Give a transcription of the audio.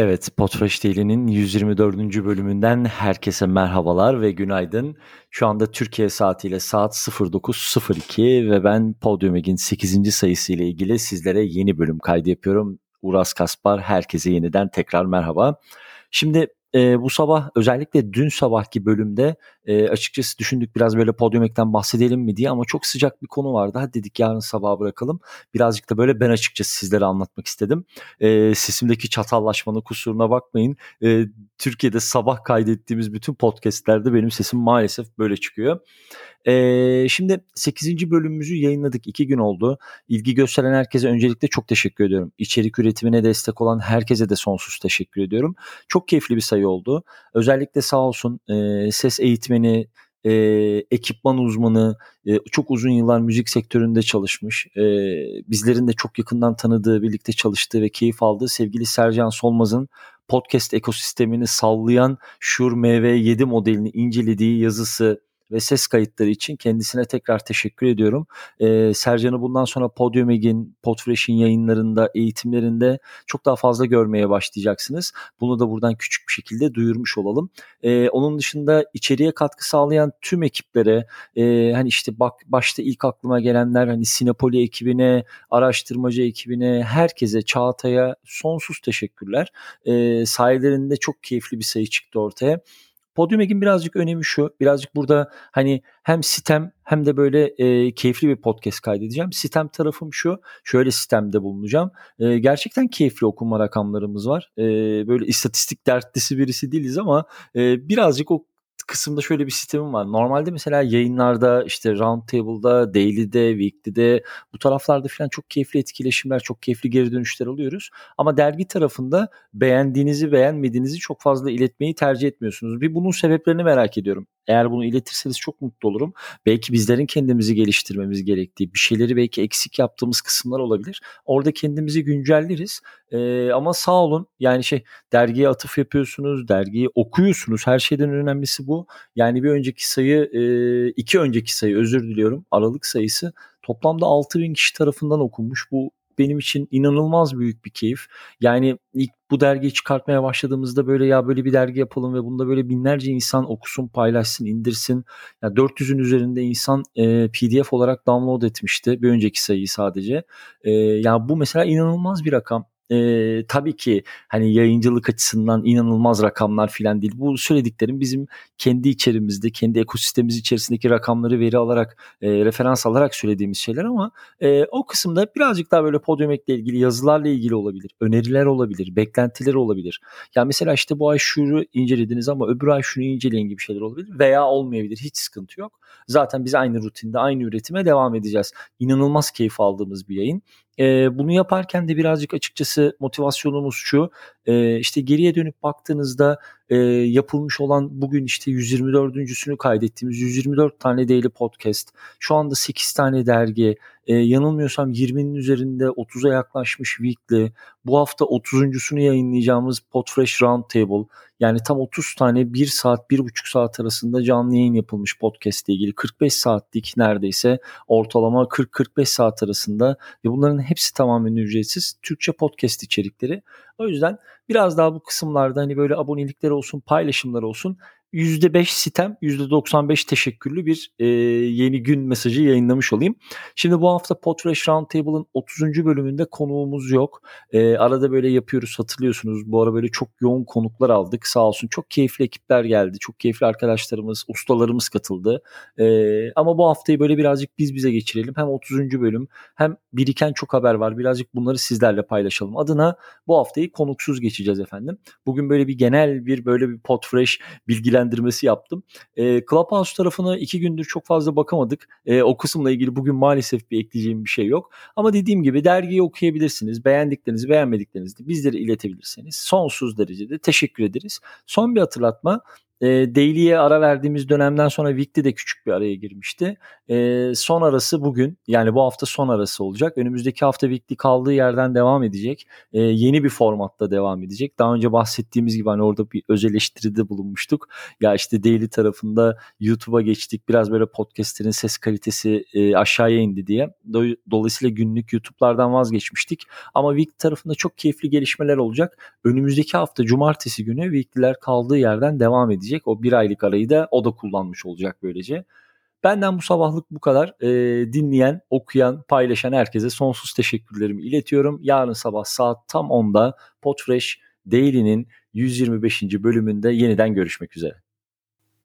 Evet, Podfresh Dili'nin 124. bölümünden herkese merhabalar ve günaydın. Şu anda Türkiye saatiyle saat 09.02 ve ben Podium Egg'in 8. sayısı ile ilgili sizlere yeni bölüm kaydı yapıyorum. Uras Kaspar, herkese yeniden tekrar merhaba. Şimdi bu sabah, özellikle dün sabahki bölümde açıkçası düşündük biraz böyle Podium Egg'den bahsedelim mi diye, ama çok sıcak bir konu vardı. Hadi dedik yarın sabaha bırakalım. Birazcık da böyle ben açıkçası sizlere anlatmak istedim. Sesimdeki çatallaşmanın kusuruna bakmayın. Türkiye'de sabah kaydettiğimiz bütün podcastlerde benim sesim maalesef böyle çıkıyor. Şimdi 8. bölümümüzü yayınladık. 2 gün oldu. İlgi gösteren herkese öncelikle çok teşekkür ediyorum. İçerik üretimine destek olan herkese de sonsuz teşekkür ediyorum. Çok keyifli bir sayı oldu. Özellikle sağ olsun ses eğitmeni, ekipman uzmanı, çok uzun yıllar müzik sektöründe çalışmış, bizlerin de çok yakından tanıdığı, birlikte çalıştığı ve keyif aldığı sevgili Sercan Solmaz'ın podcast ekosistemini sallayan Shure MV7 modelini incelediği yazısı ve ses kayıtları için kendisine tekrar teşekkür ediyorum. Sercan'ı bundan sonra Podium Egg'in, Podfresh'in yayınlarında, eğitimlerinde çok daha fazla görmeye başlayacaksınız. Bunu da buradan küçük bir şekilde duyurmuş olalım. Onun dışında içeriye katkı sağlayan tüm ekiplere, hani işte başta ilk aklıma gelenler, hani Sinepoli ekibine, araştırmacı ekibine, herkese, Çağatay'a sonsuz teşekkürler. Sayelerinde çok keyifli bir sayı çıktı ortaya. Podium Egg'in birazcık önemi şu, birazcık burada hani hem sitem hem de böyle keyifli bir podcast kaydedeceğim. Sitem tarafım şu, şöyle sitemde bulunacağım. Gerçekten keyifli okuma rakamlarımız var. Böyle istatistik dertlisi birisi değiliz ama birazcık o kısımda şöyle bir sistemim var. Normalde mesela yayınlarda, işte Roundtable'da, Daily'de, Weekly'de, bu taraflarda falan çok keyifli etkileşimler, çok keyifli geri dönüşler alıyoruz. Ama dergi tarafında beğendiğinizi, beğenmediğinizi çok fazla iletmeyi tercih etmiyorsunuz. Bir bunun sebeplerini merak ediyorum. Eğer bunu iletirseniz çok mutlu olurum. Belki bizlerin kendimizi geliştirmemiz gerektiği, bir şeyleri belki eksik yaptığımız kısımlar olabilir. Orada kendimizi güncelleriz. Ama sağ olun, yani dergiye atıf yapıyorsunuz, dergiyi okuyorsunuz. Her şeyden önemlisi bu. Yani iki önceki sayı, özür diliyorum, Aralık sayısı toplamda 6.000 kişi tarafından okunmuş. Bu benim için inanılmaz büyük bir keyif. Yani ilk bu dergiyi çıkartmaya başladığımızda böyle bir dergi yapalım ve bunda böyle binlerce insan okusun, paylaşsın, indirsin. Yani 400'ün üzerinde insan PDF olarak download etmişti bir önceki sayıyı sadece. Bu mesela inanılmaz bir rakam. Tabii ki hani yayıncılık açısından inanılmaz rakamlar filan değil. Bu söylediklerim bizim kendi içerimizde, kendi ekosistemimiz içerisindeki rakamları veri alarak, referans alarak söylediğimiz şeyler, ama o kısımda birazcık daha böyle Podium Egg'le ilgili yazılarla ilgili olabilir, öneriler olabilir, beklentiler olabilir. Yani mesela işte bu ay şunu incelediniz ama öbür ay şunu inceleyin gibi şeyler olabilir veya olmayabilir, hiç sıkıntı yok. Zaten biz aynı rutinde, aynı üretime devam edeceğiz. İnanılmaz keyif aldığımız bir yayın. Bunu yaparken de birazcık açıkçası motivasyonumuz şu, işte geriye dönüp baktığınızda yapılmış olan, bugün işte 124.sünü kaydettiğimiz 124 tane daily podcast, şu anda 8 tane dergi, yanılmıyorsam 20'nin üzerinde 30'a yaklaşmış weekly, bu hafta 30.sünü yayınlayacağımız Podfresh Roundtable, yani tam 30 tane 1 saat 1,5 saat arasında canlı yayın yapılmış podcast ile ilgili 45 saatlik neredeyse ortalama 40-45 saat arasında ve bunların hepsi tamamen ücretsiz Türkçe podcast içerikleri. O yüzden biraz daha bu kısımlarda hani böyle abonelikler olsun, paylaşımlar olsun, %5 sitem, %95 teşekkürlü bir yeni gün mesajı yayınlamış olayım. Şimdi bu hafta Podfresh Roundtable'ın 30. bölümünde konuğumuz yok. Arada böyle yapıyoruz, hatırlıyorsunuz. Bu ara böyle çok yoğun konuklar aldık. Sağ olsun, çok keyifli ekipler geldi. Çok keyifli arkadaşlarımız, ustalarımız katıldı. Ama bu haftayı böyle birazcık biz bize geçirelim. Hem 30. bölüm hem biriken çok haber var. Birazcık bunları sizlerle paylaşalım. Adına bu haftayı konuksuz geçeceğiz efendim. Bugün böyle bir genel bir böyle bir Podfresh bilgiler yaptım. Clubhouse tarafına 2 gündür çok fazla bakamadık. O kısımla ilgili bugün maalesef bir ekleyeceğim bir şey yok. Ama dediğim gibi dergiyi okuyabilirsiniz. Beğendiklerinizi, beğenmediklerinizi bizlere iletebilirseniz sonsuz derecede teşekkür ederiz. Son bir hatırlatma. Daily'ye ara verdiğimiz dönemden sonra Weekly de küçük bir araya girmişti. Son arası bugün, yani bu hafta son arası olacak. Önümüzdeki hafta Weekly kaldığı yerden devam edecek. Yeni bir formatta devam edecek. Daha önce bahsettiğimiz gibi hani orada bir öz eleştiride bulunmuştuk. Ya işte Daily tarafında YouTube'a geçtik. Biraz böyle podcastlerin ses kalitesi aşağıya indi diye. Dolayısıyla günlük YouTube'lardan vazgeçmiştik. Ama Weekly tarafında çok keyifli gelişmeler olacak. Önümüzdeki hafta cumartesi günü Weekly'ler kaldığı yerden devam edecek. O bir aylık arayı da o da kullanmış olacak böylece. Benden bu sabahlık bu kadar. Dinleyen, okuyan, paylaşan herkese sonsuz teşekkürlerimi iletiyorum. Yarın sabah saat tam 10'da Podfresh Daily'nin 125. bölümünde yeniden görüşmek üzere.